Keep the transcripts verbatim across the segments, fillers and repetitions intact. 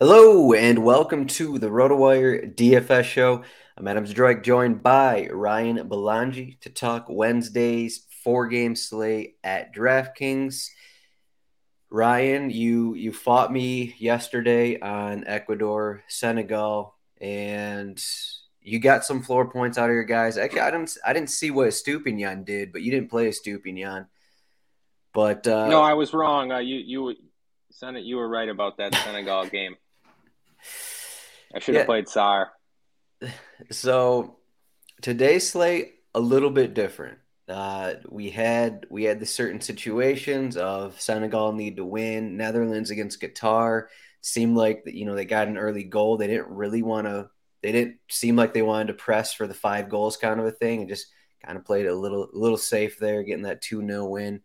Hello and welcome to the RotoWire D F S show. I'm Adam Zdroik, joined by Ryan Belangi to talk Wednesday's four-game slate at DraftKings. Ryan, you you fought me yesterday on Ecuador, Senegal, and you got some floor points out of your guys. Actually, I didn't I didn't see what Estupiñán did, but you didn't play Estupiñán. But uh, no, I was wrong. Uh, you you Senate, you were right about that Senegal game. I should have yeah. played Saar. So today's slate a little bit different. Uh, we had we had the certain situations of Senegal need to win, Netherlands against Qatar. Seemed like that, you know, they got an early goal. They didn't really want to. They didn't seem like they wanted to press for the five goals kind of a thing, and just kind of played a little a little safe there, getting that two nil win.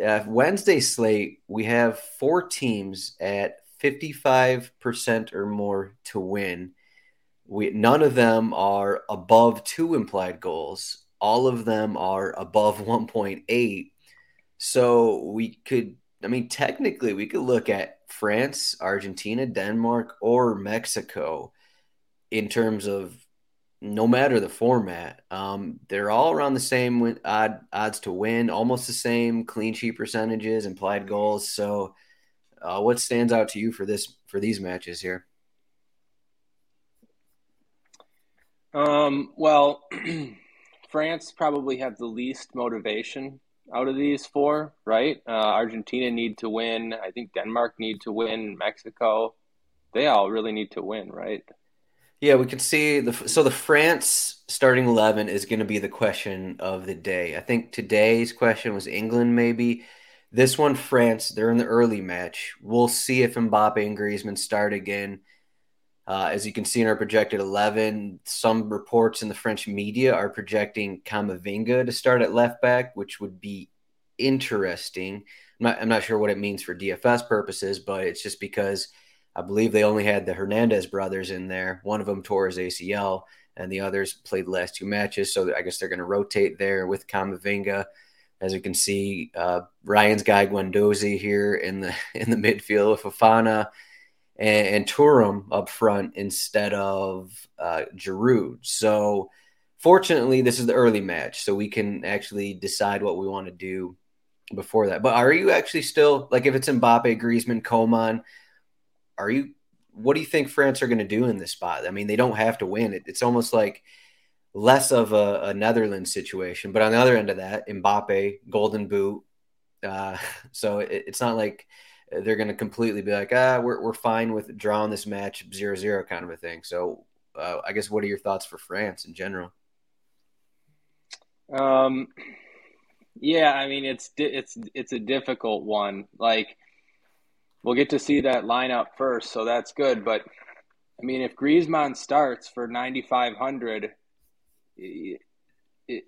Uh, Wednesday slate, we have four teams at fifty-five percent or more to win. We none of them are above two implied goals. All of them are above one point eight. So we could, I mean, technically we could look at France, Argentina, Denmark, or Mexico in terms of no matter the format. Um, they're all around the same win, odd, odds to win, almost the same clean sheet percentages, implied goals. So uh, what stands out to you for this for these matches here? Um, well, France probably have the least motivation out of these four, right? Uh, Argentina need to win. I think Denmark need to win. Mexico, they all really need to win, right? Yeah, we can see the so the France starting eleven is going to be the question of the day. I think today's question was England, maybe. This one, France, they're in the early match. We'll see if Mbappé and Griezmann start again. Uh, as you can see in our projected eleven, some reports in the French media are projecting Kamavinga to start at left back, which would be interesting. I'm not, I'm not sure what it means for D F S purposes, but it's just because I believe they only had the Hernandez brothers in there. One of them tore his A C L, and the others played the last two matches. So I guess they're going to rotate there with Kamavinga. As you can see, uh, Ryan's guy Guendouzi here in the in the midfield with Fofana and, and Thuram up front instead of uh, Giroud. So fortunately, this is the early match, so we can actually decide what we want to do before that. But are you actually still, like if it's Mbappe, Griezmann, Coman, Are you? What do you think France are going to do in this spot? I mean, they don't have to win. It, it's almost like less of a, a Netherlands situation. But on the other end of that, Mbappe, Golden Boot. Uh, so it, it's not like they're going to completely be like, ah, we're we're fine with drawing this match zero zero kind of a thing. So uh, I guess what are your thoughts for France in general? Um, yeah, I mean it's it's it's a difficult one. Like, we'll get to see that lineup first, so that's good. But, I mean, if Griezmann starts for ninety-five hundred, it, it,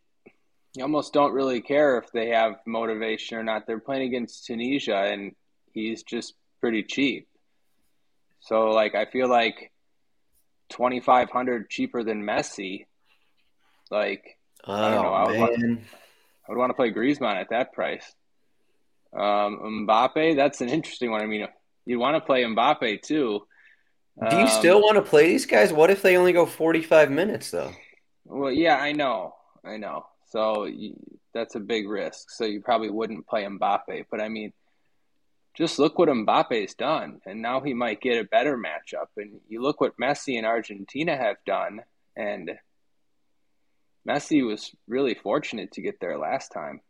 you almost don't really care if they have motivation or not. They're playing against Tunisia, and he's just pretty cheap. So, like, I feel like twenty-five hundred cheaper than Messi. Like, oh, I don't know. I would, I would want to play Griezmann at that price. Um, Mbappe, that's an interesting one. I mean, you want to play Mbappe too. Do you um, still want to play these guys? What if they only go forty-five minutes though? Well, yeah, I know, I know. So you, that's a big risk. So you probably wouldn't play Mbappe. But I mean, just look what Mbappe's done, and now he might get a better matchup. And you look what Messi and Argentina have done, and Messi was really fortunate to get there last time.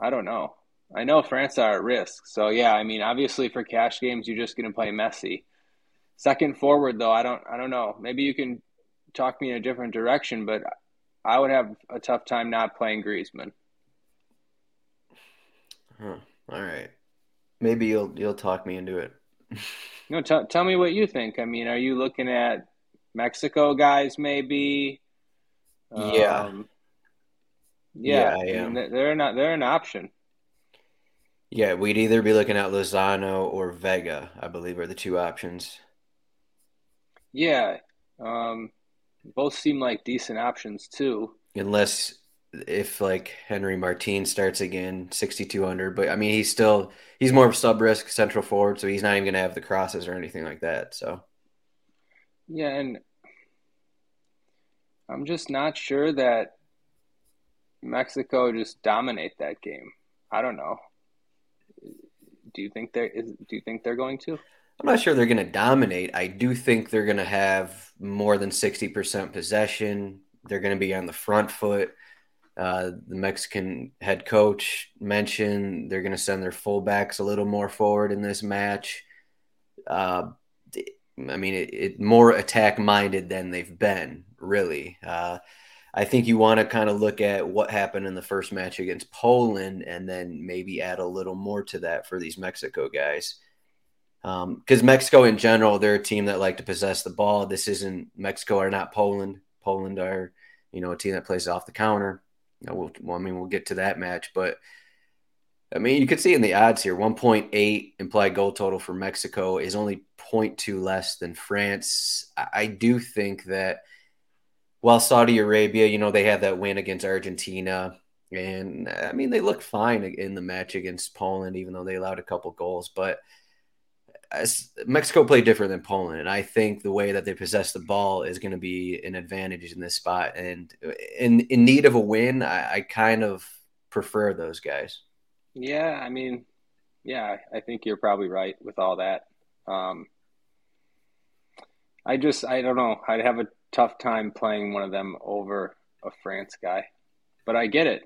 I don't know. I know France are at risk. So, yeah, I mean, obviously for cash games, you're just going to play Messi. Second forward, though, I don't I don't know. Maybe you can talk me in a different direction, but I would have a tough time not playing Griezmann. Huh. All right. Maybe you'll you'll talk me into it. No, t- tell me what you think. I mean, are you looking at Mexico guys maybe? Um, yeah. Yeah, yeah I am. I mean, they're, not, they're an option. Yeah, we'd either be looking at Lozano or Vega, I believe, are the two options. Yeah, um, both seem like decent options too. Unless if like Henry Martin starts again, sixty-two hundred. But I mean, he's still he's more of a sub risk central forward, so he's not even going to have the crosses or anything like that. So yeah, and I'm just not sure that Mexico just dominate that game. I don't know. Do you think they're do you think they're going to? I'm not sure they're going to dominate. I do think they're going to have more than sixty percent possession. They're going to be on the front foot. Uh, the Mexican head coach mentioned they're going to send their fullbacks a little more forward in this match. Uh, I mean, it, it more attack-minded than they've been, really. Uh, I think you want to kind of look at what happened in the first match against Poland and then maybe add a little more to that for these Mexico guys. Because um, Mexico in general, they're a team that like to possess the ball. This isn't – Mexico are not Poland. Poland are, you know, a team that plays off the counter. You know, we'll, well, I mean, we'll get to that match. But, I mean, you could see in the odds here, one point eight implied goal total for Mexico is only zero point two less than France. I, I do think that – while Saudi Arabia, you know, they had that win against Argentina. And, I mean, they looked fine in the match against Poland, even though they allowed a couple goals. But Mexico played different than Poland. And I think the way that they possess the ball is going to be an advantage in this spot. And in, in need of a win, I, I kind of prefer those guys. Yeah, I mean, yeah, I think you're probably right with all that. Um, I just, I don't know. I'd have a tough time playing one of them over a France guy, but I get it.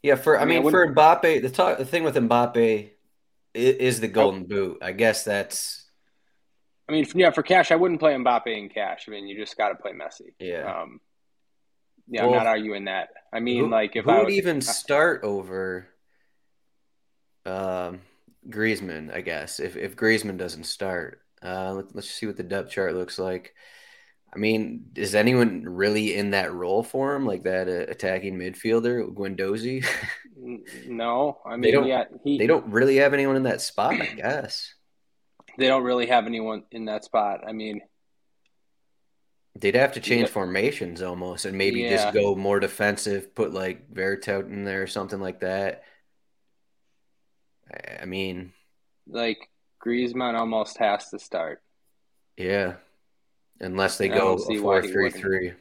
Yeah, for I, I mean, mean I for Mbappe, the talk, the thing with Mbappe is, is the golden I, boot. I guess that's. I mean, yeah, for cash, I wouldn't play Mbappe in cash. I mean, you just got to play Messi. Yeah, um, yeah, well, I'm not arguing that. I mean, who, like if who I would was, even I, start over, um, Griezmann, I guess if if Griezmann doesn't start. Uh, let, let's see what the depth chart looks like. I mean, is anyone really in that role for him, like that uh, attacking midfielder, Guendouzi? No, I mean, they don't, yeah, he, they don't really have anyone in that spot, I guess. They don't really have anyone in that spot. I mean, they'd have to change yeah. formations almost and maybe yeah. just go more defensive, put like Vertout in there or something like that. I, I mean, like. Griezmann almost has to start. Yeah. Unless they go four three three.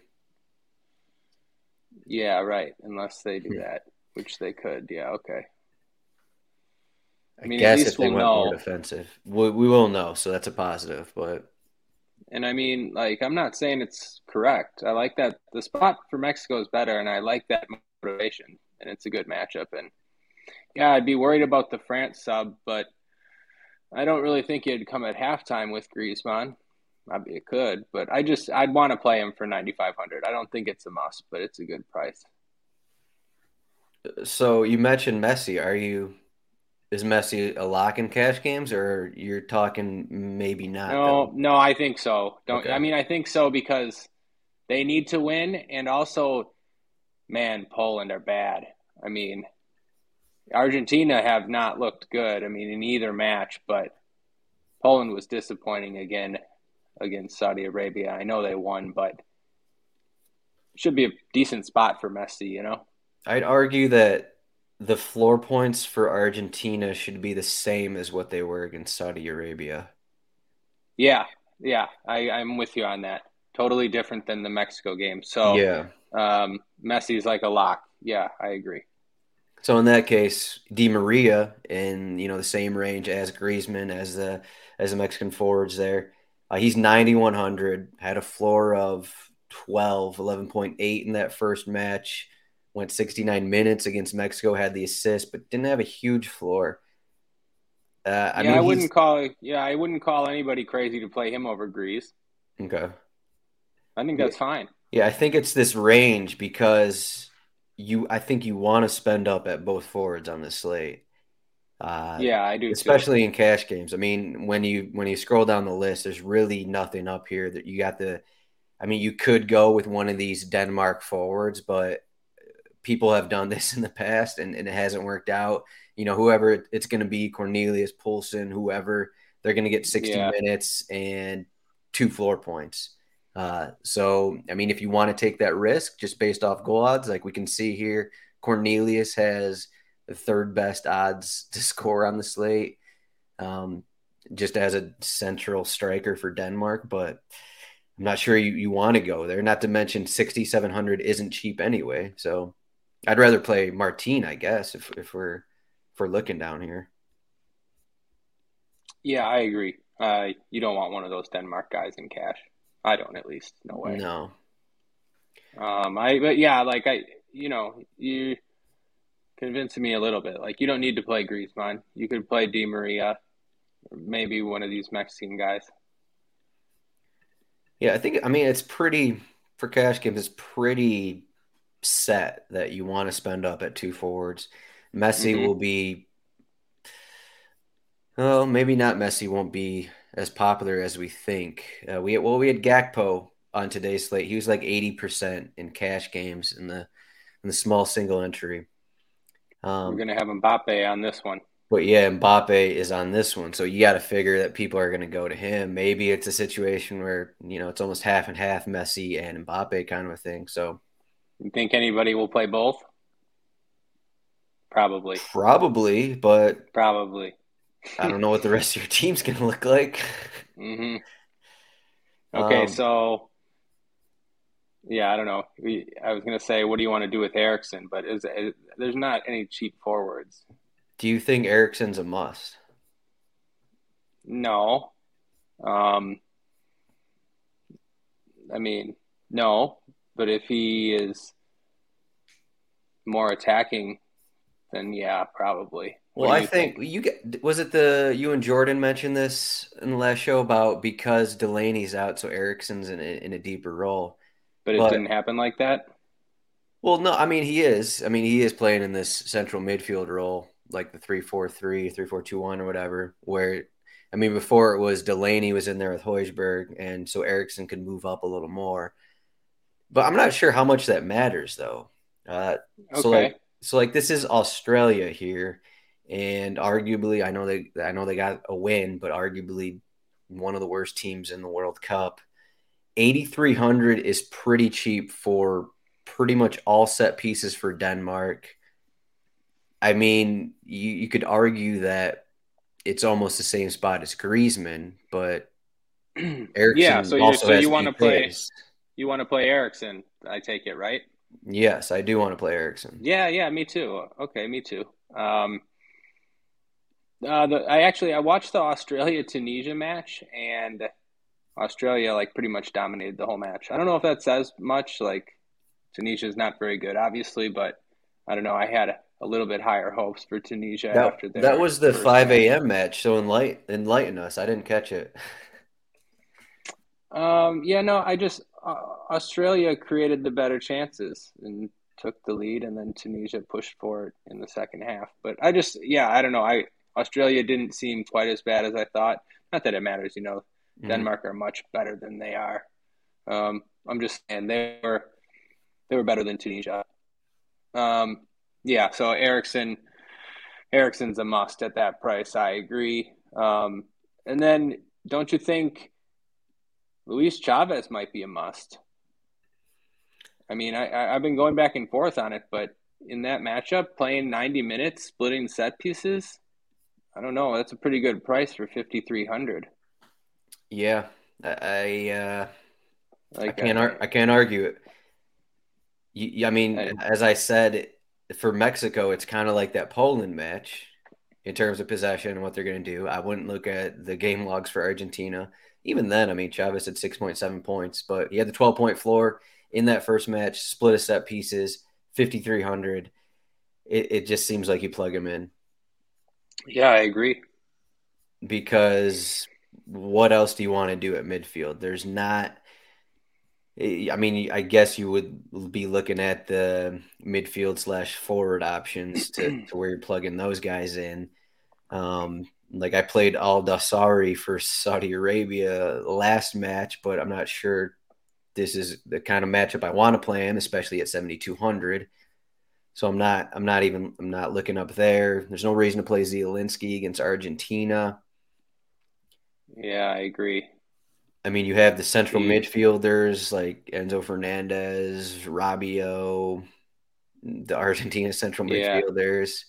Yeah, right. Unless they do that, which they could. Yeah, okay. I, I mean, guess at least if they we'll went know. more defensive. We, we will know, so that's a positive. But, and, I mean, like, I'm not saying it's correct. I like that. The spot for Mexico is better, and I like that motivation, and it's a good matchup. And, yeah, I'd be worried about the France sub, but – I don't really think it'd come at halftime with Griezmann. Maybe it could, but I just I'd want to play him for ninety-five hundred. I don't think it's a must, but it's a good price. So you mentioned Messi. Are you is Messi a lock in cash games, or you're talking maybe not? No, though? no, I think so. Don't okay. I mean I think so because they need to win, and also, man, Poland are bad. I mean. Argentina have not looked good, I mean, in either match, but Poland was disappointing again against Saudi Arabia. I know they won, but should be a decent spot for Messi, you know? I'd argue that the floor points for Argentina should be the same as what they were against Saudi Arabia. Yeah, yeah, I, I'm with you on that. Totally different than the Mexico game. So yeah. um, Messi's like a lock. Yeah, I agree. So in that case, Di Maria in, you know, the same range as Griezmann, as the as the Mexican forwards there. Uh, he's ninety-one hundred, had a floor of twelve, eleven point eight in that first match, went sixty-nine minutes against Mexico, had the assist, but didn't have a huge floor. Uh, I yeah, mean, I wouldn't he's... call yeah, I wouldn't call anybody crazy to play him over Greece. Okay. I think that's yeah. fine. Yeah, I think it's this range because you I think you want to spend up at both forwards on this slate. Uh, yeah, I do. Especially too. in cash games. I mean, when you when you scroll down the list, there's really nothing up here that you got the – I mean, you could go with one of these Denmark forwards, but people have done this in the past, and, and it hasn't worked out. You know, whoever it's going to be, Cornelius, Poulsen, whoever, they're going to get sixty yeah. minutes and two floor points. Uh, so, I mean, if you want to take that risk just based off goal odds, like we can see here, Cornelius has – the third best odds to score on the slate, um, just as a central striker for Denmark. But I'm not sure you, you want to go there, not to mention sixty-seven hundred isn't cheap anyway. So I'd rather play Martin, I guess, if, if, we're, if we're looking down here. Yeah, I agree. Uh, you don't want one of those Denmark guys in cash. I don't, at least. No way. No. Um, I But, yeah, like, I, you know, you – convincing me a little bit. Like, you don't need to play Griezmann. You could play Di Maria, or maybe one of these Mexican guys. Yeah, I think, I mean, it's pretty, for cash games, it's pretty set that you want to spend up at two forwards. Messi mm-hmm. will be, oh, maybe not Messi won't be as popular as we think. Uh, we Well, we had Gakpo on today's slate. He was like eighty percent in cash games in the in the small single entry. Um, We're going to have Mbappé on this one. But, yeah, Mbappé is on this one. So you got to figure that people are going to go to him. Maybe it's a situation where, you know, it's almost half and half Messi and Mbappé kind of a thing. So you think anybody will play both? Probably. Probably, but – Probably. I don't know what the rest of your team's going to look like. Mm-hmm. Okay, um, so – Yeah, I don't know. I was going to say, what do you want to do with Eriksen? But is, is, there's not any cheap forwards. Do you think Eriksen's a must? No. Um, I mean, no. But if he is more attacking, then yeah, probably. Well, I think, think you get, was it the you and Jordan mentioned this in the last show about because Delaney's out, so Eriksen's in, in a deeper role. But it but, didn't happen like that? Well, no, I mean, he is. I mean, he is playing in this central midfield role, like the three four three, three four two one or whatever, where, I mean, before it was Delaney was in there with Højbjerg, and so Eriksen could move up a little more. But I'm not sure how much that matters, though. Uh, okay. So, like, so, like, this is Australia here, and arguably, I know they, I know they got a win, but arguably one of the worst teams in the World Cup. eighty-three hundred is pretty cheap for pretty much all set pieces for Denmark. I mean, you, you could argue that it's almost the same spot as Griezmann, but Eriksen yeah, so also so has you want to play plays. You want to play Eriksen, I take it, right? Yes, I do want to play Eriksen. Yeah, yeah, me too. Okay, me too. Um, uh, the, I actually I watched the Australia-Tunisia match, and Australia, like, pretty much dominated the whole match. I don't know if that says much. Like, Tunisia is not very good, obviously, but I don't know. I had a, a little bit higher hopes for Tunisia that, after that. That was the five a.m. match, so enlight, enlighten us. I didn't catch it. Um, yeah, no, I just uh, – Australia created the better chances and took the lead, and then Tunisia pushed for it in the second half. But I just – yeah, I don't know. I Australia didn't seem quite as bad as I thought. Not that it matters, you know. Denmark are much better than they are. Um, I'm just saying they were they were better than Tunisia. Um, yeah, so Eriksen, Eriksen's a must at that price. I agree. Um, and then don't you think Luis Chavez might be a must? I mean, I, I, I've been going back and forth on it, but in that matchup, playing ninety minutes, splitting set pieces, I don't know. That's a pretty good price for fifty-three hundred. Yeah, I uh, like, I can't I, I can't argue it. You, I mean, I, as I said, for Mexico, it's kind of like that Poland match in terms of possession and what they're going to do. I wouldn't look at the game logs for Argentina. Even then, I mean, Chavez had six point seven points, but he had the twelve-point floor in that first match, split a set pieces, fifty-three hundred. It, it just seems like you plug him in. Yeah, I agree. Because what else do you want to do at midfield? There's not – I mean, I guess you would be looking at the midfield slash forward options to, to where you're plugging those guys in. Um, like I played Al-Dasari for Saudi Arabia last match, but I'm not sure this is the kind of matchup I want to play him, especially at seventy-two hundred. So I'm not, I'm not even, I'm not looking up there. There's no reason to play Zielinski against Argentina. Yeah, I agree. I mean, you have the central yeah. midfielders like Enzo Fernandez, Rabiot, the Argentina central yeah. midfielders,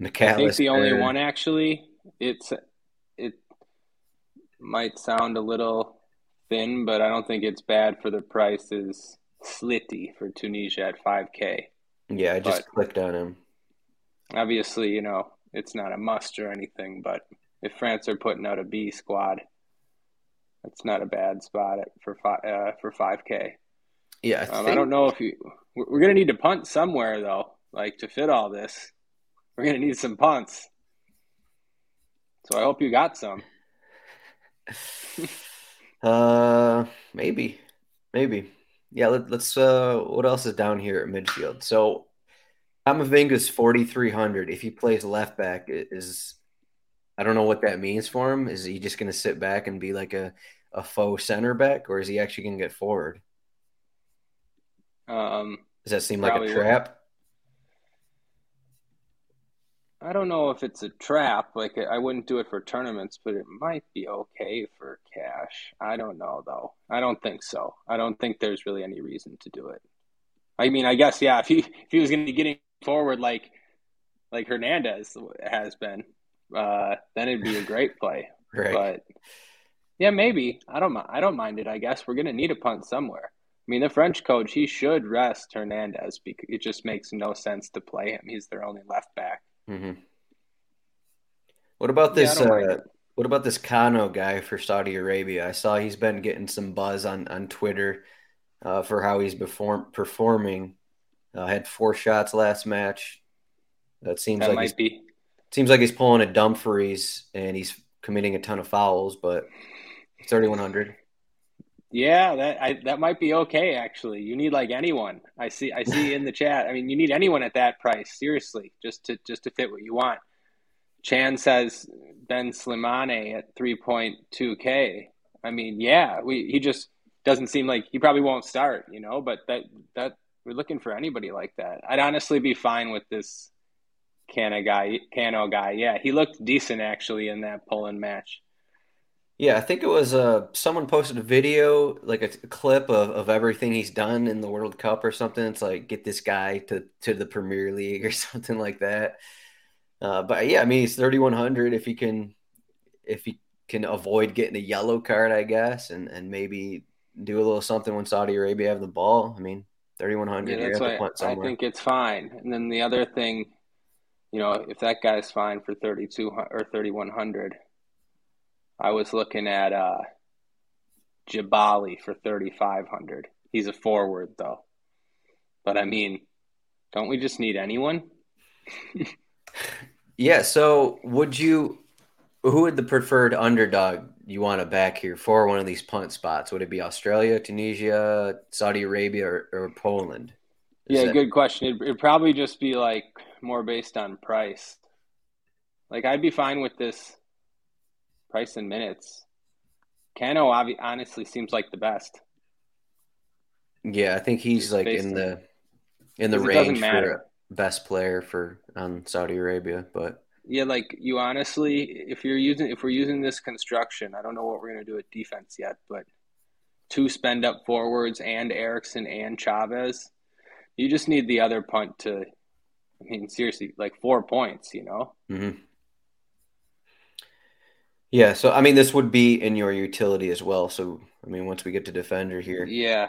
McAllister. I think the only one actually, it's, it might sound a little thin, but I don't think it's bad for the price, is Slity for Tunisia at five K. Yeah, I just but clicked on him. Obviously, you know, it's not a must or anything, but if France are putting out a B squad, that's not a bad spot for five, uh, for five K. Yeah, I, um, think... I don't know if you – we're going to need to punt somewhere, though, like to fit all this. We're going to need some punts. So I hope you got some. uh, Maybe. Maybe. Yeah, let, let's. Uh, what else is down here at midfield? So, Kamavinga's forty-three hundred. If he plays left back, is I don't know what that means for him. Is he just going to sit back and be like a, a faux center back, or is he actually going to get forward? Um, Does that seem like a trap? I don't know if it's a trap. Like I wouldn't do it for tournaments, but it might be okay for cash. I don't know, though. I don't think so. I don't think there's really any reason to do it. I mean, I guess, yeah, if he if he was going to be getting forward like like Hernandez has been, uh, then it'd be a great play. Right. But yeah, maybe. I don't I don't mind it, I guess. We're going to need a punt somewhere. I mean, the French coach, he should rest Hernandez because it just makes no sense to play him. He's their only left back. Mm-hmm. What about this? Yeah, uh, what about this Kanno guy for Saudi Arabia? I saw he's been getting some buzz on on Twitter uh, for how he's perform performing. Uh, had four shots last match. That seems that like might be. Seems like he's pulling a Dumfries and he's committing a ton of fouls, but thirty-one hundred. Yeah, that I, that might be okay. Actually, you need like anyone. I see. I see in the chat. I mean, you need anyone at that price. Seriously, just to just to fit what you want. Chan says Ben Slimane at three point two K. I mean, yeah, we he just doesn't seem like he probably won't start. You know, but that that we're looking for anybody like that. I'd honestly be fine with this Kanno guy. Kanno guy. Yeah, he looked decent actually in that Poland match. Yeah, I think it was uh, someone posted a video, like a, a clip of, of everything he's done in the World Cup or something. It's like, get this guy to, to the Premier League or something like that. Uh, but yeah, I mean, he's thirty-one hundred if he can if he can avoid getting a yellow card, I guess, and, and maybe do a little something when Saudi Arabia have the ball. I mean, thirty-one hundred. Yeah, that's why I think it's fine. And then the other thing, you know, if that guy's fine for thirty-two hundred or thirty-one hundred, I was looking at uh, Jabali for thirty-five hundred. He's a forward, though. But, I mean, don't we just need anyone? Yeah, so would you – who would the preferred underdog you want to back here for one of these punt spots? Would it be Australia, Tunisia, Saudi Arabia, or, or Poland? Is yeah, that... good question. It'd, it'd probably just be, like, more based on price. Like, I'd be fine with this – price and minutes. Kanno obvi- honestly seems like the best. Yeah, I think he's like in the in the range for best player for on Saudi Arabia. But yeah, like you honestly, if you're using if we're using this construction, I don't know what we're gonna do at defense yet, but two spend up forwards and Eriksen and Chavez. you just need the other punt to, I mean, seriously, like four points, you know? Mm-hmm. Yeah, so, I mean, this would be in your utility as well. So, I mean, once we get to defender here. Yeah.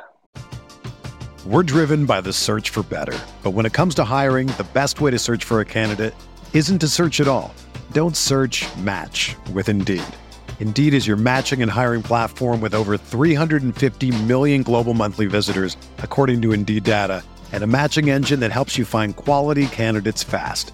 We're driven by the search for better. But when it comes to hiring, the best way to search for a candidate isn't to search at all. Don't search, match with Indeed. Indeed is your matching and hiring platform with over three hundred fifty million global monthly visitors, according to Indeed data, and a matching engine that helps you find quality candidates fast.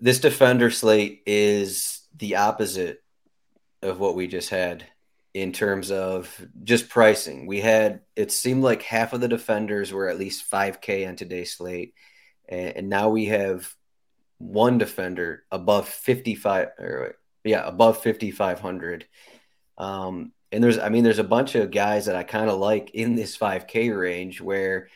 This defender slate is the opposite of what we just had in terms of just pricing. We had, it seemed like half of the defenders were at least five K on today's slate. And now we have one defender above fifty-five, or yeah, above fifty-five hundred. Um, and there's, I mean, there's a bunch of guys that I kind of like in this five K range where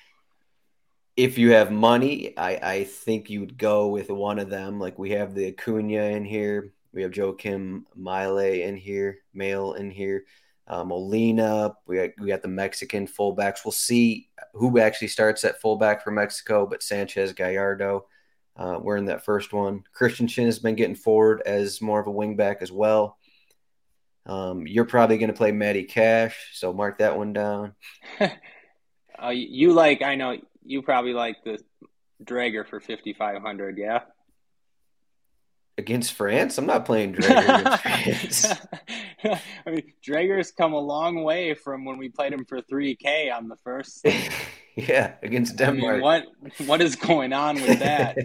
if you have money, I, I think you would go with one of them. Like we have the Acuña in here. We have Joakim Mæhle in here, Mæhle in here, um, Molina. We got, we got the Mexican fullbacks. We'll see who actually starts at fullback for Mexico, but Sanchez, Gallardo, uh, we're in that first one. Christensen has been getting forward as more of a wingback as well. Um, you're probably going to play Matty Cash, so mark that one down. uh, you like, I know, you probably like the Dräger for fifty-five hundred, yeah? Against France? I'm not playing Dräger against France. I mean, Dräger's come a long way from when we played him for three K on the first. Yeah, against Denmark. I mean, what, what is going on with that?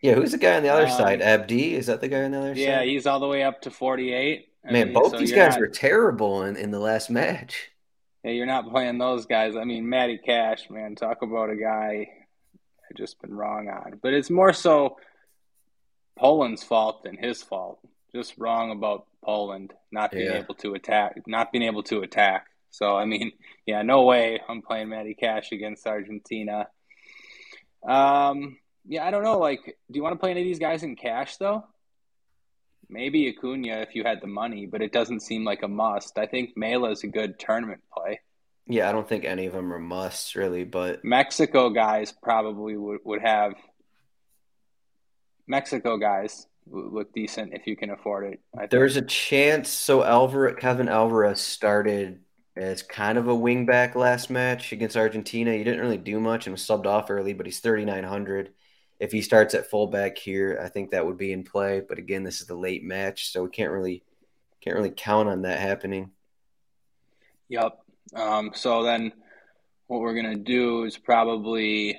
Yeah, who's the guy on the other um, side? Abdi? Is that the guy on the other yeah, side? Yeah, he's all the way up to forty-eight. I Man, mean, both so these guys not... were terrible in, in the last match. Yeah, you're not playing those guys. I mean, Matty Cash, man, talk about a guy I've just been wrong on. But it's more so Poland's fault than his fault. Just wrong about Poland not being yeah. able to attack. Not being able to attack. So, I mean, yeah, no way I'm playing Matty Cash against Argentina. Um, yeah, I don't know. Like, do you want to play any of these guys in cash, though? Maybe Acuña if you had the money, but it doesn't seem like a must. I think Mæhle is a good tournament play. Yeah, I don't think any of them are musts, really, but... Mexico guys probably would, would have... Mexico guys would look decent if you can afford it. I There's think. a chance... So Alvarez, Kevin Alvarez started as kind of a wingback last match against Argentina. He didn't really do much and was subbed off early, but he's thirty-nine hundred. If he starts at fullback here, I think that would be in play. But again, this is the late match, so we can't really can't really count on that happening. Yep. Um, so then what we're going to do is probably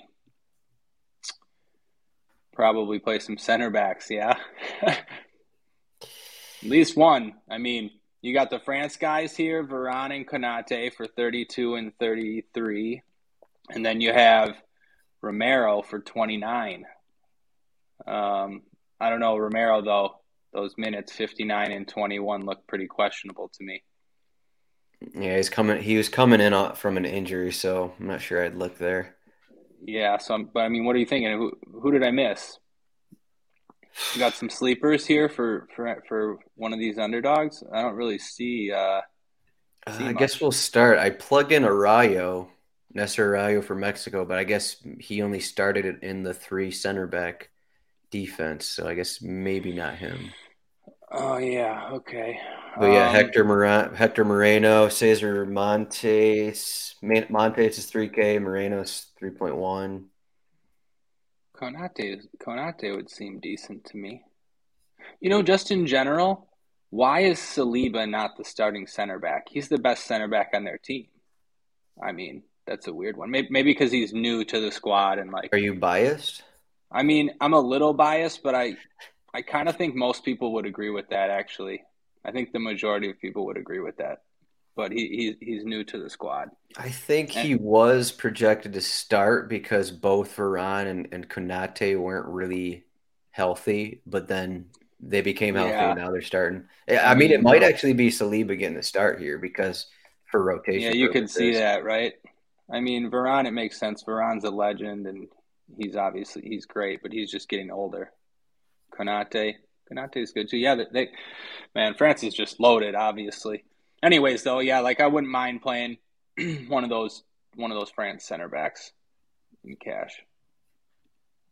probably play some center backs, yeah? At least one. I mean, you got the France guys here, Varane and Konate for thirty-two and thirty-three. And then you have Romero for twenty-nine. Um, I don't know, Romero, though, those minutes, fifty-nine and twenty-one, look pretty questionable to me. Yeah, he's coming. He was coming in from an injury, so I'm not sure I'd look there. Yeah, so, I'm, but, I mean, what are you thinking? Who, who did I miss? We got some sleepers here for, for, for one of these underdogs. I don't really see, uh, see uh, I guess we'll start. I plug in Arroyo. Nestor Arroyo for Mexico, but I guess he only started it in the three center back defense, so I guess maybe not him. Oh yeah, okay. But yeah, um, Hector Moreno, Hector Moreno, Cesar Montes, Montes is three K, Moreno's three point one. Konate, Konate would seem decent to me. You know, just in general, Why is Saliba not the starting center back? He's the best center back on their team. I mean, that's a weird one. Maybe, maybe because he's new to the squad and like. Are you biased? I mean, I'm a little biased, but I, I kind of think most people would agree with that. Actually, I think the majority of people would agree with that. But he, he he's new to the squad. I think and, he was projected to start because both Varane and, and Konate weren't really healthy, but then. They became healthy, yeah. And now they're starting. I mean, it might actually be Saliba getting the start here because for rotation. Yeah, you purposes. Can see that, right? I mean, Varane, it makes sense. Varane's a legend, and he's obviously he's great, but he's just getting older. Konate, Konate's good too. Yeah, they, man, France is just loaded, obviously. Anyways, though, yeah, like I wouldn't mind playing one of those one of those France center backs in cash.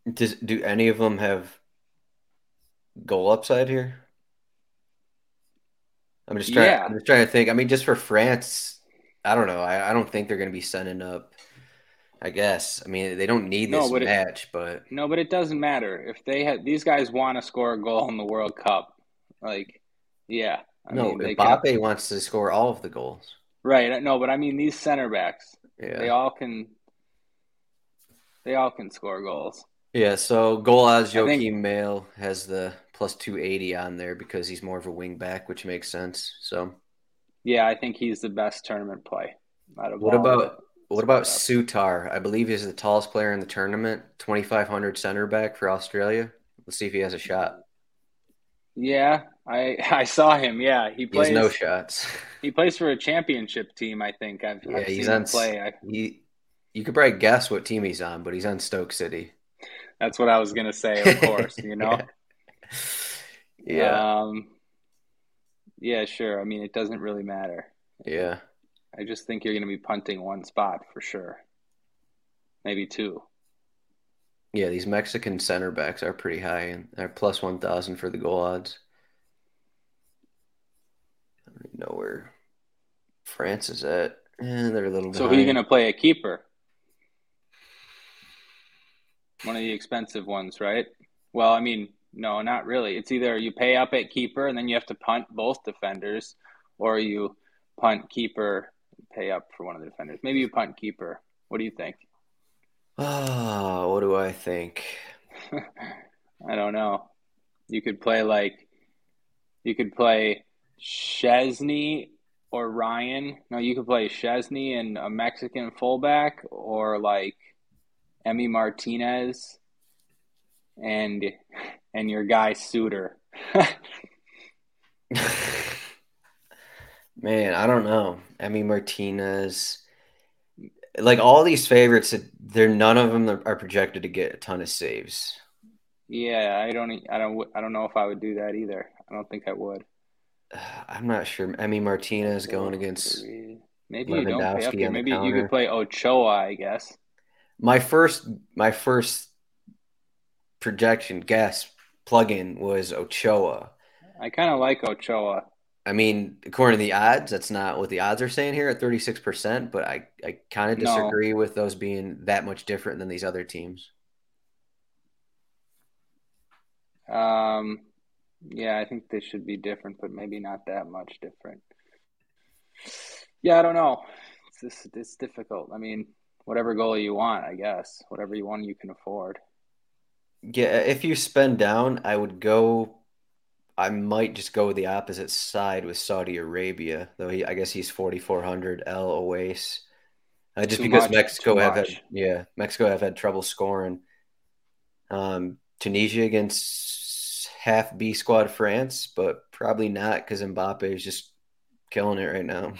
Does do any of them have? Goal upside here. I'm just trying. Yeah. I'm just trying to think. I mean, just for France, I don't know. I, I don't think they're going to be sending up. I guess. I mean, they don't need this no, but match, it, but no, but it doesn't matter if they had. These guys want to score a goal in the World Cup. Like, yeah. I no, mean, Mbappé can... wants to score all of the goals. Right. No, but I mean these center backs. Yeah. They all can. They all can score goals. Yeah, so goal odds, Joakim Mæhle has the plus two eighty on there because he's more of a wing back, which makes sense. So, yeah, I think he's the best tournament play. Out of what about what about Souttar? I believe he's the tallest player in the tournament, twenty-five hundred center back for Australia. Let's see if he has a shot. Yeah, I I saw him. Yeah, he plays he has no shots. He plays for a championship team, I think. I've, yeah, I've he's seen on, him play. I, he, you could probably guess what team he's on, but he's on Stoke City. That's what I was going to say, of course, you know? yeah. Um, yeah, sure. I mean, it doesn't really matter. Yeah. I just think you're going to be punting one spot for sure. Maybe two. Yeah, these Mexican center backs are pretty high, and they're plus one thousand for the goal odds. I don't even know where France is at. And eh, they're a little So behind. Who are you going to play a keeper? One of the expensive ones, right? Well, I mean, no, not really. It's either you pay up at keeper and then you have to punt both defenders, or you punt keeper, pay up for one of the defenders. Maybe you punt keeper. What do you think? Ah, oh, what do I think? I don't know. You could play like you could play Szczęsny or Ryan. No, you could play Szczęsny and a Mexican fullback, or like Emi Martinez and and your guy Suter. Man, I don't know. Emi Martinez, like all these favorites, they're none of them are projected to get a ton of saves. Yeah, I don't, I don't, I don't know if I would do that either. I don't think I would. I'm not sure. Emi Martinez going against maybe you don't pay up here. Maybe you could play Ochoa, I guess. My first, my first projection guess plug-in was Ochoa. I kind of like Ochoa. I mean, according to the odds, that's not what the odds are saying here at thirty-six percent, but I, I kind of disagree no. with those being that much different than these other teams. Um, yeah, I think they should be different, but maybe not that much different. Yeah, I don't know. It's just, it's difficult. I mean... Whatever goalie you want, I guess. Whatever you want, you can afford. Yeah, if you spend down, I would go – I might just go the opposite side with Saudi Arabia, though he, I guess he's forty-four hundred, El Owais. Uh, just too because much, Mexico have much. had – yeah, Mexico have had trouble scoring. Um, Tunisia against half B-squad France, but probably not because Mbappe is just killing it right now.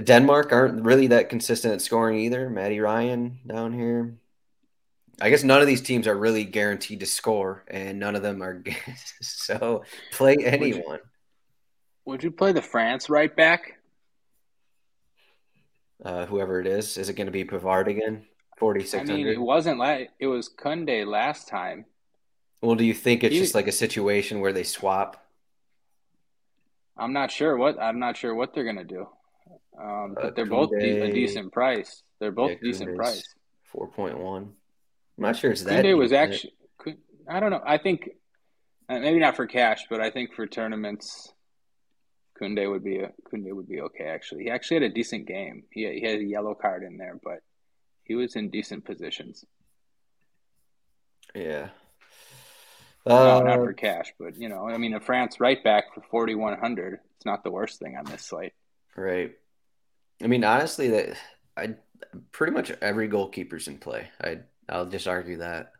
Denmark aren't really that consistent at scoring either. Matty Ryan down here. I guess none of these teams are really guaranteed to score, and none of them are. So play anyone. Would you, would you play the France right back? Uh, whoever it is. Is it going to be Pavard again? forty-six hundred. I mean, it wasn't like it was Koundé last time. Well, do you think it's he, just like a situation where they swap? I'm not sure what I'm not sure what they're going to do. Um, but uh, they're Koundé, both de- a decent price. They're both yeah, decent price. four point one. I'm not sure it's Koundé that. Koundé was actually. I don't know. I think. maybe not for cash, but I think for tournaments, Koundé would be a, Koundé would be okay. Actually, he actually had a decent game. He he had a yellow card in there, but he was in decent positions. Yeah. Uh, no, not for cash, but you know, I mean, a France right back for forty-one hundred. It's not the worst thing on this slate, right? I mean, honestly, that I pretty much every goalkeeper's in play. I I'll just argue that.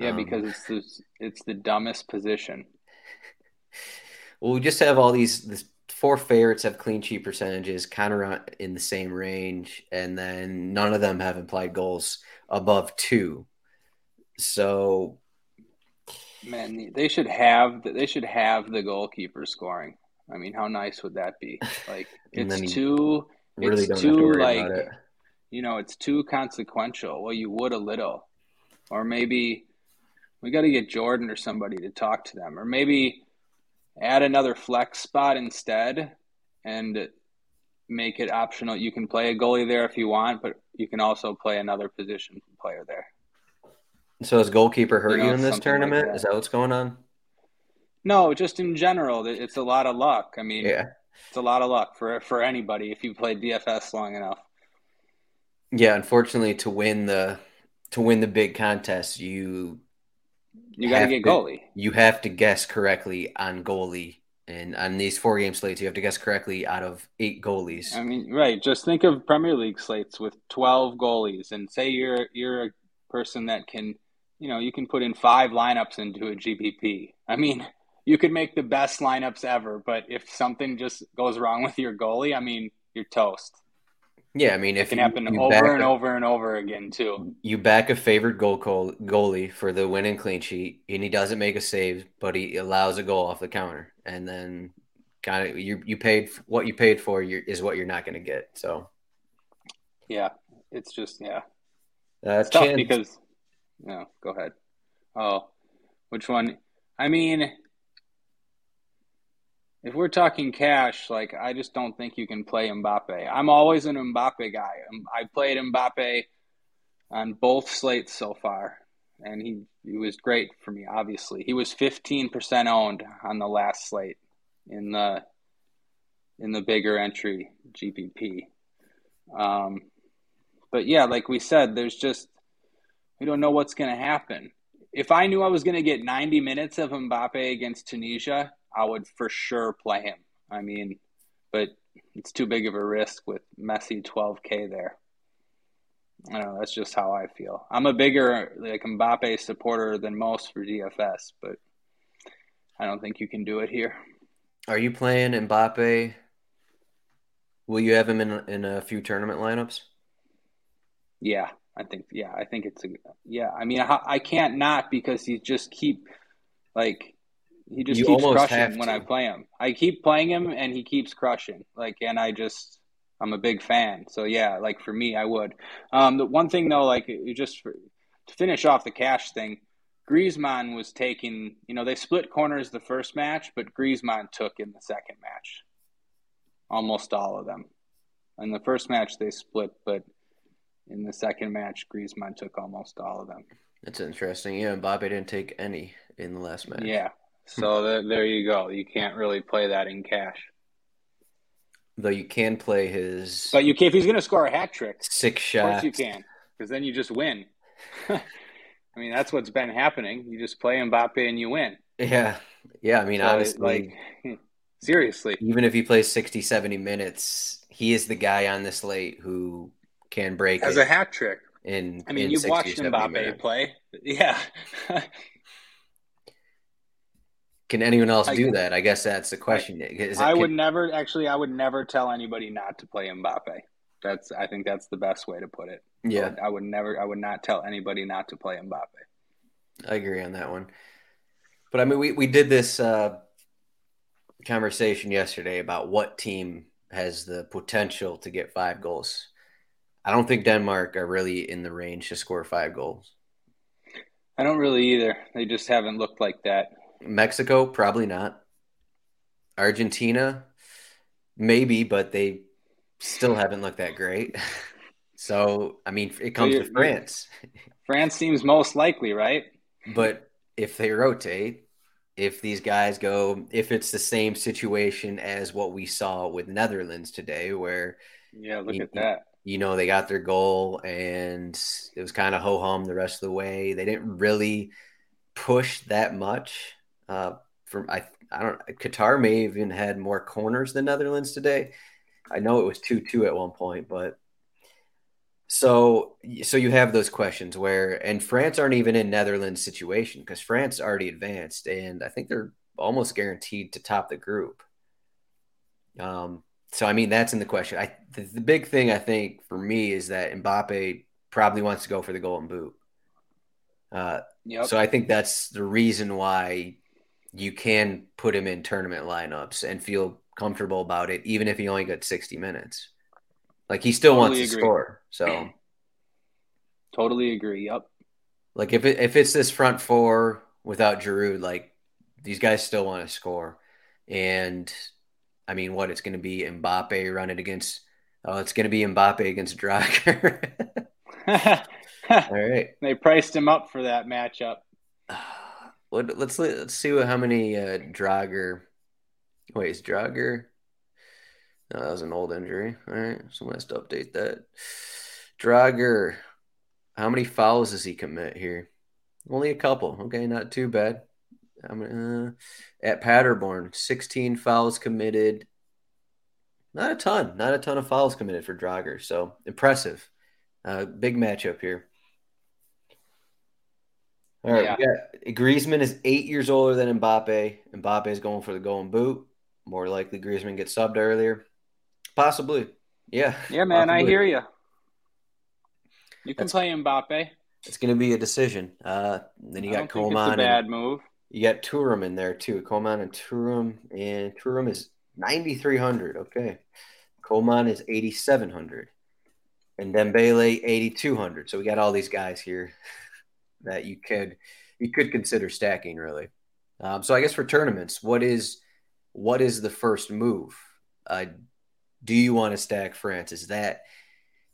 Yeah, um, because it's the, it's the dumbest position. Well, we just have all these. This four favorites have clean sheet percentages, kind of in the same range, and then none of them have implied goals above two. So. Man, they should have they should have the goalkeeper scoring. I mean, how nice would that be? Like, it's too, really it's too like, it. you know, it's too consequential. Well, you would a little, or maybe we got to get Jordan or somebody to talk to them, or maybe add another flex spot instead and make it optional. You can play a goalie there if you want, but you can also play another position player there. So is goalkeeper hurt you, know, you in this tournament? Like that. Is that what's going on? No, just in general. It's a lot of luck. I mean, yeah. It's a lot of luck for for anybody if you play D F S long enough. Yeah, unfortunately, to win the to win the big contest, you you got to get goalie. You have to guess correctly on goalie, and on these four game slates, you have to guess correctly out of eight goalies. I mean, right? Just think of Premier League slates with twelve goalies, and say you're you're a person that can. You know, you can put in five lineups into a G P P. I mean, you could make the best lineups ever, but if something just goes wrong with your goalie, I mean, you're toast. Yeah, I mean, if it can you, happen you over and a, over and over again, too. You back a favored goal goal, goalie for the winning clean sheet, and he doesn't make a save, but he allows a goal off the counter, and then kind of you you paid what you paid for you're, is what you're not going to get. So, yeah, it's just yeah, uh, it's tough because. No, go ahead. Oh, which one? I mean, if we're talking cash, like, I just don't think you can play Mbappe. I'm always an Mbappe guy. I played Mbappe on both slates so far, and he, he was great for me, obviously. He was fifteen percent owned on the last slate in the in the bigger entry G P P. Um, but, yeah, like we said, there's just – we don't know what's going to happen. If I knew I was going to get ninety minutes of Mbappe against Tunisia, I would for sure play him. I mean, but it's too big of a risk with Messi twelve K there. I don't know. That's just how I feel. I'm a bigger like Mbappe supporter than most for D F S, but I don't think you can do it here. Are you playing Mbappe? Will you have him in in a few tournament lineups? Yeah. I think, yeah, I think it's a, yeah. I mean, I, I can't not because he just keep, like, he just you keeps crushing when I play him. I keep playing him and he keeps crushing. Like, and I just, I'm a big fan. So, yeah, like, for me, I would. Um, the one thing, though, like, just for, to finish off the cash thing, Griezmann was taking, you know, they split corners the first match, but Griezmann took in the second match. Almost all of them. In the first match, they split, but. In the second match, Griezmann took almost all of them. That's interesting. Yeah, Mbappe didn't take any in the last match. Yeah, so the, there you go. You can't really play that in cash. Though you can play his... But you can, if he's going to score a hat-trick. Six shots. Of course you can, because then you just win. I mean, that's what's been happening. You just play Mbappe and you win. Yeah, yeah. I mean, so honestly... Like, seriously. Even if he plays sixty, seventy minutes, he is the guy on the slate who... Can break as it a hat trick. In I mean, in you've watched Mbappe minutes. Play, yeah. Can anyone else I do guess, that? I guess that's the question. Is I it, would can... never actually. I would never tell anybody not to play Mbappe. That's I think that's the best way to put it. Yeah, I would, I would never. I would not tell anybody not to play Mbappe. I agree on that one. But I mean, we we did this uh, conversation yesterday about what team has the potential to get five goals. I don't think Denmark are really in the range to score five goals. I don't really either. They just haven't looked like that. Mexico, probably not. Argentina, maybe, but they still haven't looked that great. So, I mean, it comes so to France. France seems most likely, right? But if they rotate, if these guys go, if it's the same situation as what we saw with Netherlands today, where yeah, look you, at that. You know, they got their goal and it was kind of ho hum the rest of the way. They didn't really push that much. Uh, from I, I don't. Qatar may have even had more corners than Netherlands today. I know it was two two at one point, but so so you have those questions where, and France aren't even in Netherlands' situation because France already advanced, and I think they're almost guaranteed to top the group. Um, so I mean that's in the question. I the, the big thing I think for me is that Mbappe probably wants to go for the Golden Boot. Uh, yep. So I think that's the reason why you can put him in tournament lineups and feel comfortable about it, even if he only got sixty minutes. Like he still totally wants to agree. score. So totally agree. Yep. Like if it, if it's this front four without Giroud, like these guys still want to score. And I mean, what it's going to be Mbappe running against, oh, it's going to be Mbappe against Dräger. All right. They priced him up for that matchup. Let, let's let's see what, how many uh, Dräger. Wait, is Dräger? No, that was an old injury. All right, someone has to update that. Dräger, how many fouls does he commit here? Only a couple. Okay, not too bad. I'm, uh, at Paderborn, sixteen fouls committed. Not a ton. Not a ton of fouls committed for Dräger. So impressive. Uh, big matchup here. All right, yeah. We got Griezmann is eight years older than Mbappe. Mbappe is going for the Golden Boot. More likely, Griezmann gets subbed earlier. Possibly, yeah. Yeah, man, possibly. I hear you. You can That's, play Mbappe. It's going to be a decision. Uh, then you I got don't Coman. Think it's a bad and, move. You got Thuram in there too. Coman and Thuram, and Thuram is ninety-three hundred. Okay, Coman is eighty-seven hundred, and Dembele eighty-two hundred. So we got all these guys here that you could you could consider stacking really. Um, so I guess for tournaments, what is what is the first move? Uh, do you want to stack France? Is that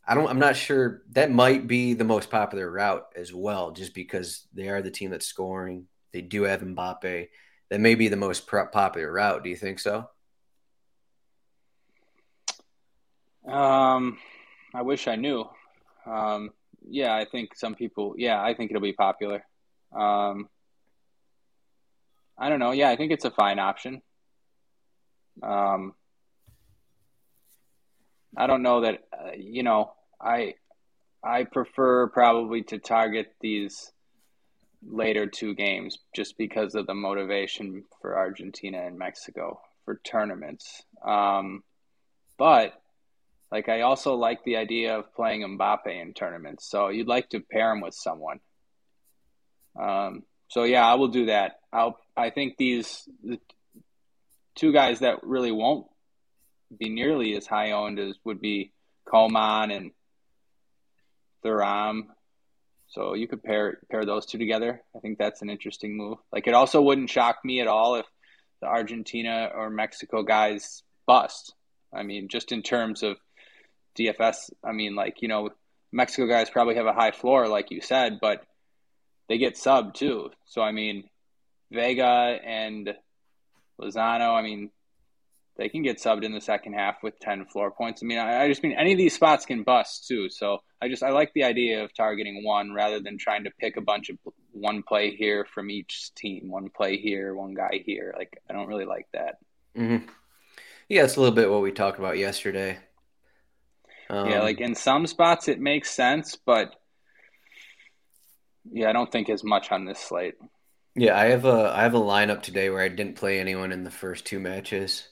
I don't I'm not sure that might be the most popular route as well, just because they are the team that's scoring. They do have Mbappe. That may be the most popular route. Do you think so? Um, I wish I knew. Um, Yeah, I think some people, yeah, I think it'll be popular. Um, I don't know. Yeah, I think it's a fine option. Um, I don't know that, uh, you know, I I prefer probably to target these later two games just because of the motivation for Argentina and Mexico for tournaments. Um, but Like, I also like the idea of playing Mbappe in tournaments. So you'd like to pair him with someone. Um, so, yeah, I will do that. I'll, I think these the two guys that really won't be nearly as high-owned as would be Coman and Thuram. So you could pair, pair those two together. I think that's an interesting move. Like, it also wouldn't shock me at all if the Argentina or Mexico guys bust. I mean, just in terms of D F S, I mean, like, you know, Mexico guys probably have a high floor, like you said, but they get subbed too. So, I mean, Vega and Lozano, I mean, they can get subbed in the second half with ten floor points. I mean, I, I just mean any of these spots can bust too. So I just, I like the idea of targeting one rather than trying to pick a bunch of one play here from each team, one play here, one guy here. Like, I don't really like that. Mm-hmm. Yeah, it's a little bit what we talked about yesterday. Um, yeah, like in some spots it makes sense, but yeah, I don't think as much on this slate. Yeah, I have a I have a lineup today where I didn't play anyone in the first two matches.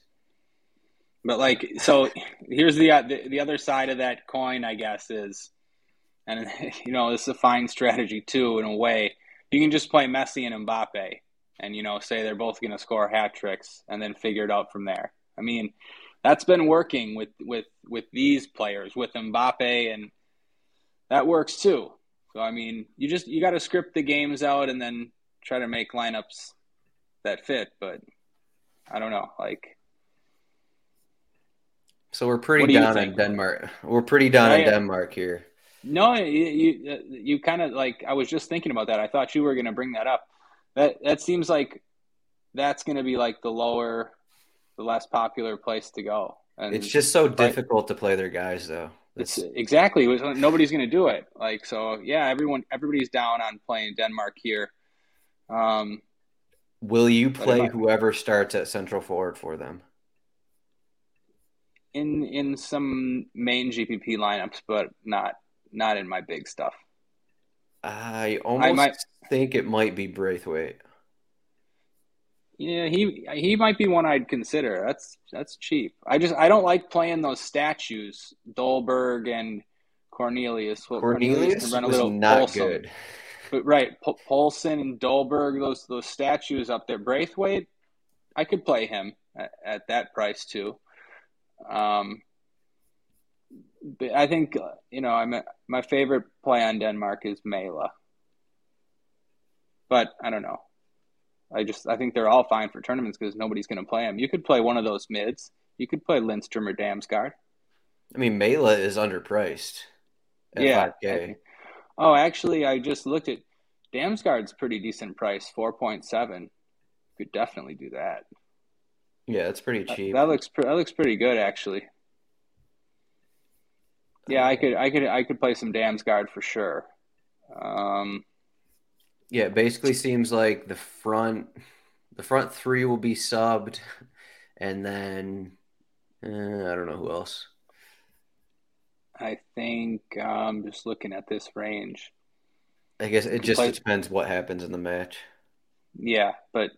But like, so here's the, the the other side of that coin, I guess, is, and you know, this is a fine strategy too in a way. You can just play Messi and Mbappe, and you know, say they're both going to score hat tricks, and then figure it out from there. I mean, that's been working with, with, with these players, with Mbappe, and that works too. So, I mean, you just you got to script the games out and then try to make lineups that fit. But I don't know, like. So we're pretty down on Denmark. We're pretty down on Denmark here. No, you you, you kind of like. I was just thinking about that. I thought you were going to bring that up. That that seems like that's going to be like the lower, the less popular place to go. And it's just so like, difficult to play their guys, though. That's... It's exactly. Nobody's going to do it. Like, so yeah, everyone, everybody's down on playing Denmark here. Um, Will you play I... whoever starts at central forward for them? In in some main G P P lineups, but not not in my big stuff. I almost I might... think it might be Braithwaite. Yeah, he he might be one I'd consider. That's that's cheap. I just I don't like playing those statues, Dolberg and Cornelius. Well, Cornelius, Cornelius can run a was little not Poulsen. Good. But right, P- Poulsen and Dolberg, those those statues up there. Braithwaite, I could play him at, at that price too. Um, but I think you know I'm my favorite play on Denmark is Mæhle. But I don't know. I just I think they're all fine for tournaments because nobody's going to play them. You could play one of those mids. You could play Lindstrom or Damsgaard. I mean, Mæhle is underpriced. At yeah. five K. Oh, actually, I just looked at Damsgaard's pretty decent price, four point seven. You could definitely do that. Yeah, that's pretty cheap. That, that looks that looks pretty good, actually. Yeah, I could I could I could play some Damsgaard for sure. Um. Yeah, it basically seems like the front the front three will be subbed, and then eh, I don't know who else. I think I'm um, just looking at this range. I guess it just play... depends what happens in the match. Yeah, but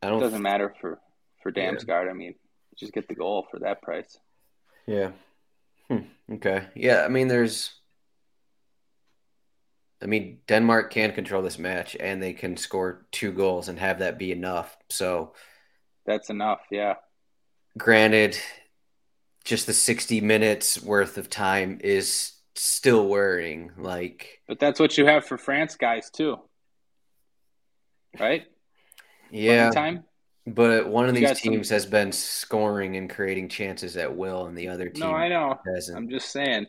I don't it doesn't f- matter for, for Damsgaard. Yeah. I mean, just get the goal for that price. Yeah. Hmm. Okay. Yeah, I mean, there's... I mean, Denmark can control this match, and they can score two goals and have that be enough. So that's enough, yeah. Granted, just the sixty minutes worth of time is still worrying. Like, but that's what you have for France guys too, right? Yeah. Time? But one of you these teams some... has been scoring and creating chances at will, and the other team no, I know. Hasn't. I'm just saying.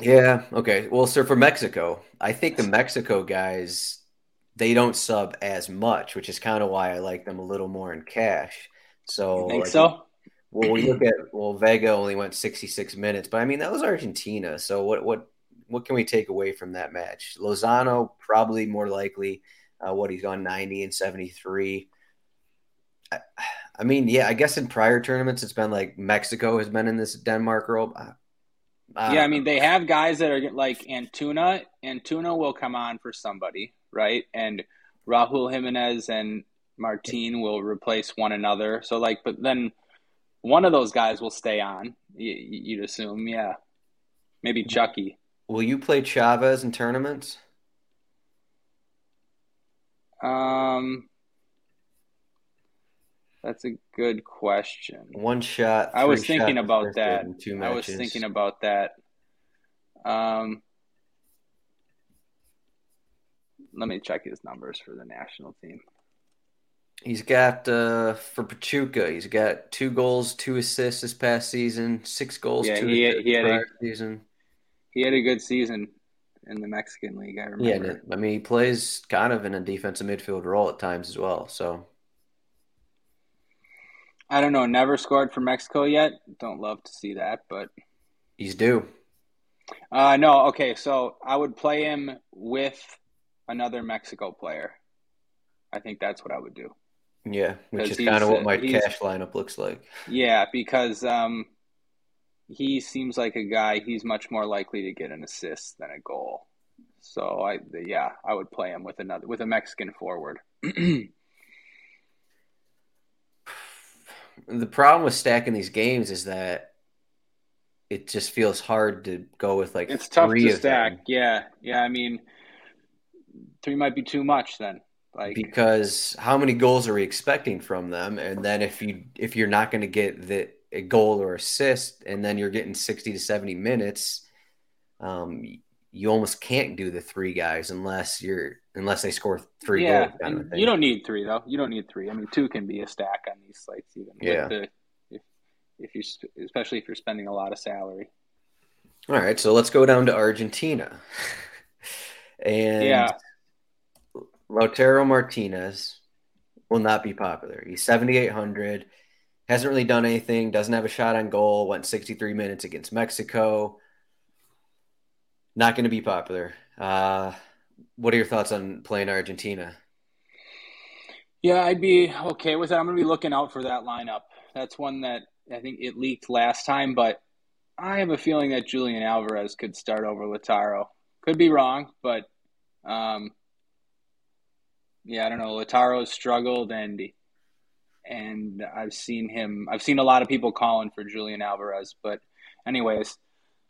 Yeah, okay. Well, sir, for Mexico, I think the Mexico guys, they don't sub as much, which is kind of why I like them a little more in cash. So, you think like, so? Well, we look at, well, Vega only went sixty-six minutes, but I mean, that was Argentina. So what what, what can we take away from that match? Lozano, probably more likely uh, what he's on ninety and seventy-three. I, I mean, yeah, I guess in prior tournaments, it's been like Mexico has been in this Denmark role. I, Uh, yeah, I mean, they have guys that are like Antuna. Antuna will come on for somebody, right? And Raul Jimenez and Martin will replace one another. So, like, but then one of those guys will stay on, you'd assume, yeah. Maybe Chucky. Will you play Chavez in tournaments? Um, That's a good question. One shot. I was thinking about that. I was thinking about that. Um, let me check his numbers for the national team. He's got, uh, for Pachuca, he's got two goals, two assists this past season, six goals, yeah, two he assists had, he had prior a, season. He had a good season in the Mexican League, I remember. Yeah, I mean, he plays kind of in a defensive midfield role at times as well, so... I don't know. Never scored for Mexico yet. Don't love to see that, but he's due. Uh, no, okay. So I would play him with another Mexico player. I think that's what I would do. Yeah, which is kind of what my cash lineup looks like. Yeah, because um, he seems like a guy. He's much more likely to get an assist than a goal. So I, yeah, I would play him with another with a Mexican forward. The problem with stacking these games is that it just feels hard to go with like it's tough three to stack. Them. Yeah, yeah. I mean, three might be too much then. Like because how many goals are we expecting from them? And then if you if you're not going to get the a goal or assist, and then you're getting sixty to seventy minutes, um, you almost can't do the three guys unless you're unless they score three yeah, goals. Kind of thing. You don't need three though. You don't need three. I mean, two can be a stack on these sites even. Yeah. With the, if, if you especially if you're spending a lot of salary. All right, so let's go down to Argentina. And yeah. Lautaro Martinez will not be popular. He's seventy-eight hundred, hasn't really done anything, doesn't have a shot on goal, went sixty-three minutes against Mexico. Not going to be popular. Uh, what are your thoughts on playing Argentina? Yeah, I'd be okay with it. I'm going to be looking out for that lineup. That's one that I think it leaked last time, but I have a feeling that Julian Alvarez could start over Lautaro. Could be wrong, but um, yeah, I don't know. Lautaro's struggled, and and I've seen him. I've seen a lot of people calling for Julian Alvarez, but anyways,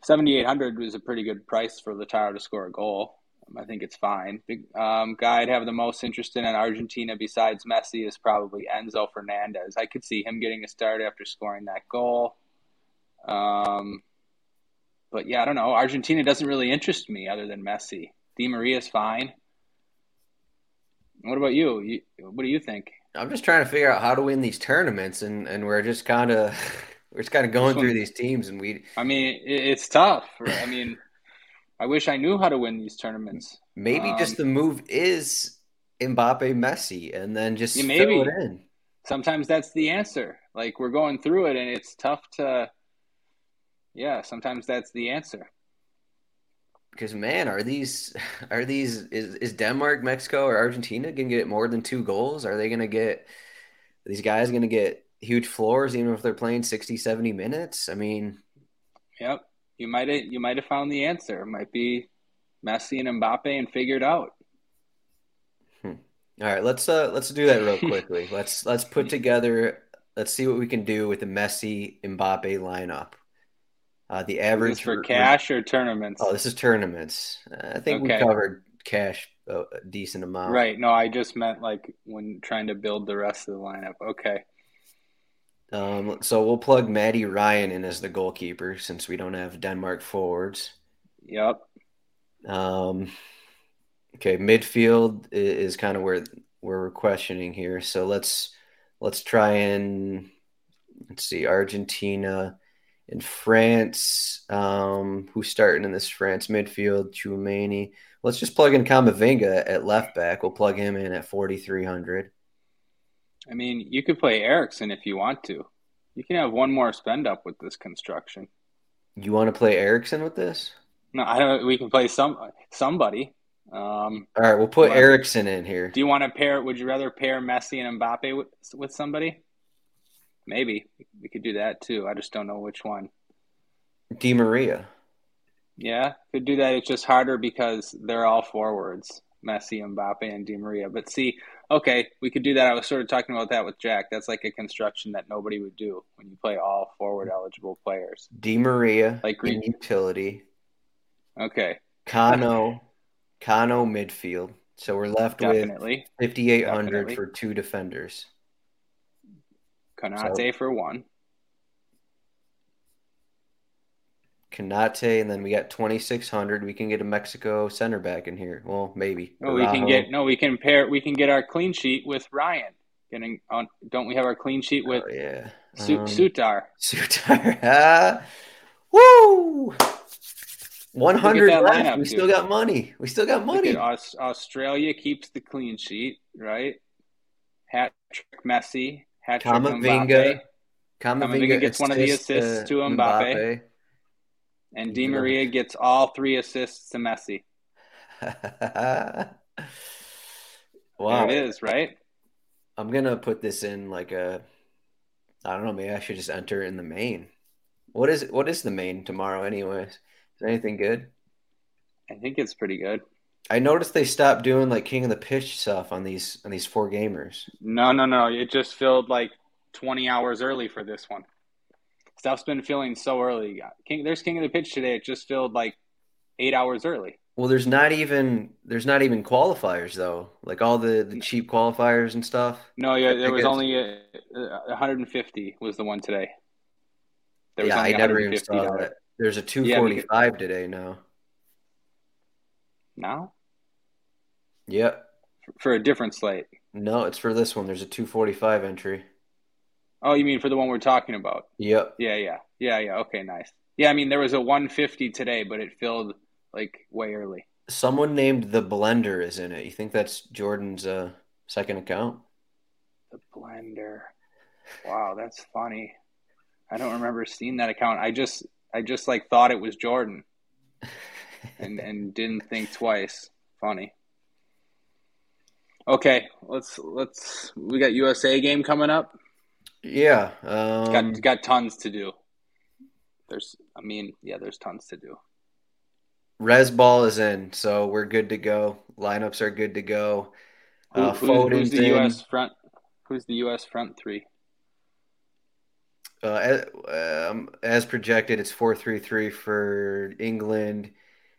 seventy-eight hundred was a pretty good price for Lautaro to score a goal. I think it's fine. Big um, guy I'd have the most interest in in Argentina besides Messi is probably Enzo Fernandez. I could see him getting a start after scoring that goal. Um, but yeah, I don't know. Argentina doesn't really interest me other than Messi. Di Maria's fine. What about you? you? What do you think? I'm just trying to figure out how to win these tournaments, and, and we're just kind of we're just kind of going through these teams, and we. I mean, it's tough. Right? I mean. I wish I knew how to win these tournaments. Maybe um, just the move is Mbappe, Messi, and then just yeah, maybe. Fill it in. Sometimes that's the answer. Like, we're going through it, and it's tough to – yeah, sometimes that's the answer. Because, man, are these – are these is, – is Denmark, Mexico, or Argentina going to get more than two goals? Are they going to get – these guys going to get huge floors even if they're playing sixty, seventy minutes? I mean – Yep. You might have you might have found the answer. It might be Messi and Mbappe and figured out. Hmm. All right, let's uh, let's do that real quickly. let's let's put together. Let's see what we can do with the Messi Mbappe lineup. Uh, the average is this for re- cash or tournaments. Oh, this is tournaments. Uh, I think okay. We covered cash a decent amount. Right. No, I just meant like when trying to build the rest of the lineup. Okay. Um, so we'll plug Matty Ryan in as the goalkeeper since we don't have Denmark forwards. Yep. Um, okay, midfield is, is kind of where we're questioning here. So let's let's try and let's see Argentina and France. Um, who's starting in this France midfield? Tchouameni. Let's just plug in Kamavinga at left back. We'll plug him in at forty-three hundred. I mean, you could play Eriksen if you want to. You can have one more spend up with this construction. You want to play Eriksen with this? No, I don't. We can play some somebody. Um, All right, we'll put Eriksen in here. Do you want to pair? Would you rather pair Messi and Mbappe with with somebody? Maybe we could do that too. I just don't know which one. Di Maria. Yeah, could do that. It's just harder because they're all forwards. Messi, Mbappe, and Di Maria. But see, okay, we could do that. I was sort of talking about that with Jack. That's like a construction that nobody would do when you play all forward-eligible players. Di Maria, like green utility. Okay. Kanno, Kanno midfield. So we're left Definitely. with fifty-eight hundred Definitely. for two defenders. Konate so, for one. Konate, and then we got twenty-six hundred. We can get a Mexico center back in here. Well, maybe. No, we Raho. can get no. We can pair. We can get our clean sheet with Ryan. Getting on. Don't we have our clean sheet with? Oh, yeah. Su- um, Souttar. Souttar. Uh, woo. one hundred left. Lineup, we dude. still got money. We still got money. Aus- Australia keeps the clean sheet, right? Hat trick Messi. Hat trick Kamavinga. Kamavinga gets assist, one of the assists uh, to Mbappe. Mbappe. And Di Maria gets all three assists to Messi. Wow. There it is, right? I'm going to put this in like a – I don't know. Maybe I should just enter in the main. What is what is the main tomorrow anyways? Is there anything good? I think it's pretty good. I noticed they stopped doing like King of the Pitch stuff on these on these four gamers. No, no, no. It just filled like twenty hours early for this one. Stuff's been filling so early. King, there's King of the Pitch today. It just filled like eight hours early. Well, there's not even there's not even qualifiers though. Like all the, the cheap qualifiers and stuff. No, yeah, there was only a, a one hundred fifty was the one today. There was yeah, only I never even saw that. There's a two forty-five yeah, because... today now. Now? Yep. For a different slate. No, it's for this one. There's a two forty-five entry. Oh, you mean for the one we're talking about? Yep. Yeah, yeah. Yeah, yeah. Okay, nice. Yeah, I mean, there was a one fifty today, but it filled, like, way early. Someone named The Blender is in it. You think that's Jordan's uh, second account? The Blender. Wow, that's funny. I don't remember seeing that account. I just, I just like thought it was Jordan, and and didn't think twice. Funny. Okay, let's let's. We got U S A game coming up. Yeah, um... got got tons to do. There's, I mean, yeah, there's tons to do. Res ball is in, so we're good to go. Lineups are good to go. Who, uh, who, who's the U S front? Who's the U S front three? Uh, as, um, as projected, it's four three three for England.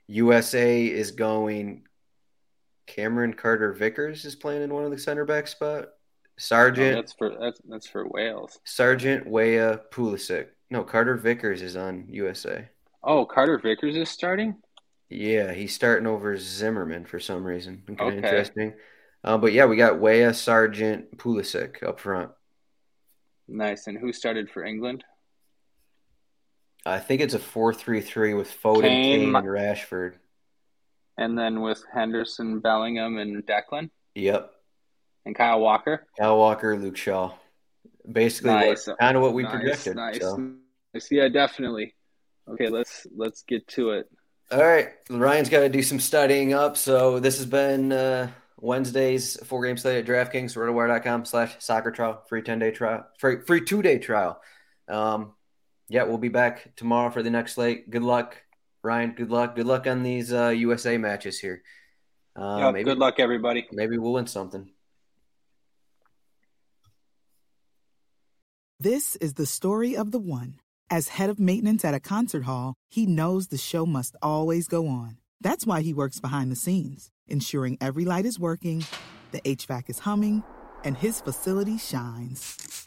U S A is going. Cameron Carter-Vickers is playing in one of the center back spot. Sargent. Oh, that's for that's that's for Wales. Sargent, Weah, Pulisic. No, Carter-Vickers is on U S A. Oh, Carter-Vickers is starting? Yeah, he's starting over Zimmerman for some reason. Okay, okay. Interesting. Uh, but, yeah, we got Weah, Sargent, Pulisic up front. Nice. And who started for England? I think it's a four three three with Foden, Kane, and Rashford. And then with Henderson, Bellingham, and Declan? Yep. And Kyle Walker? Kyle Walker, Luke Shaw. Basically, nice. What, kind of what we nice, projected. Nice, so. nice. Yeah, definitely. Okay, let's let's get to it. All right. Ryan's got to do some studying up. So this has been uh, Wednesday's four-game slate at DraftKings, rotowire.com slash soccer trial, free ten-day trial, free, free two-day trial. Um, yeah, we'll be back tomorrow for the next slate. Good luck, Ryan. Good luck. Good luck on these uh, U S A matches here. Um, yep, maybe, good luck, everybody. Maybe we'll win something. This is the story of the one. As head of maintenance at a concert hall, he knows the show must always go on. That's why he works behind the scenes, ensuring every light is working, the H V A C is humming, and his facility shines.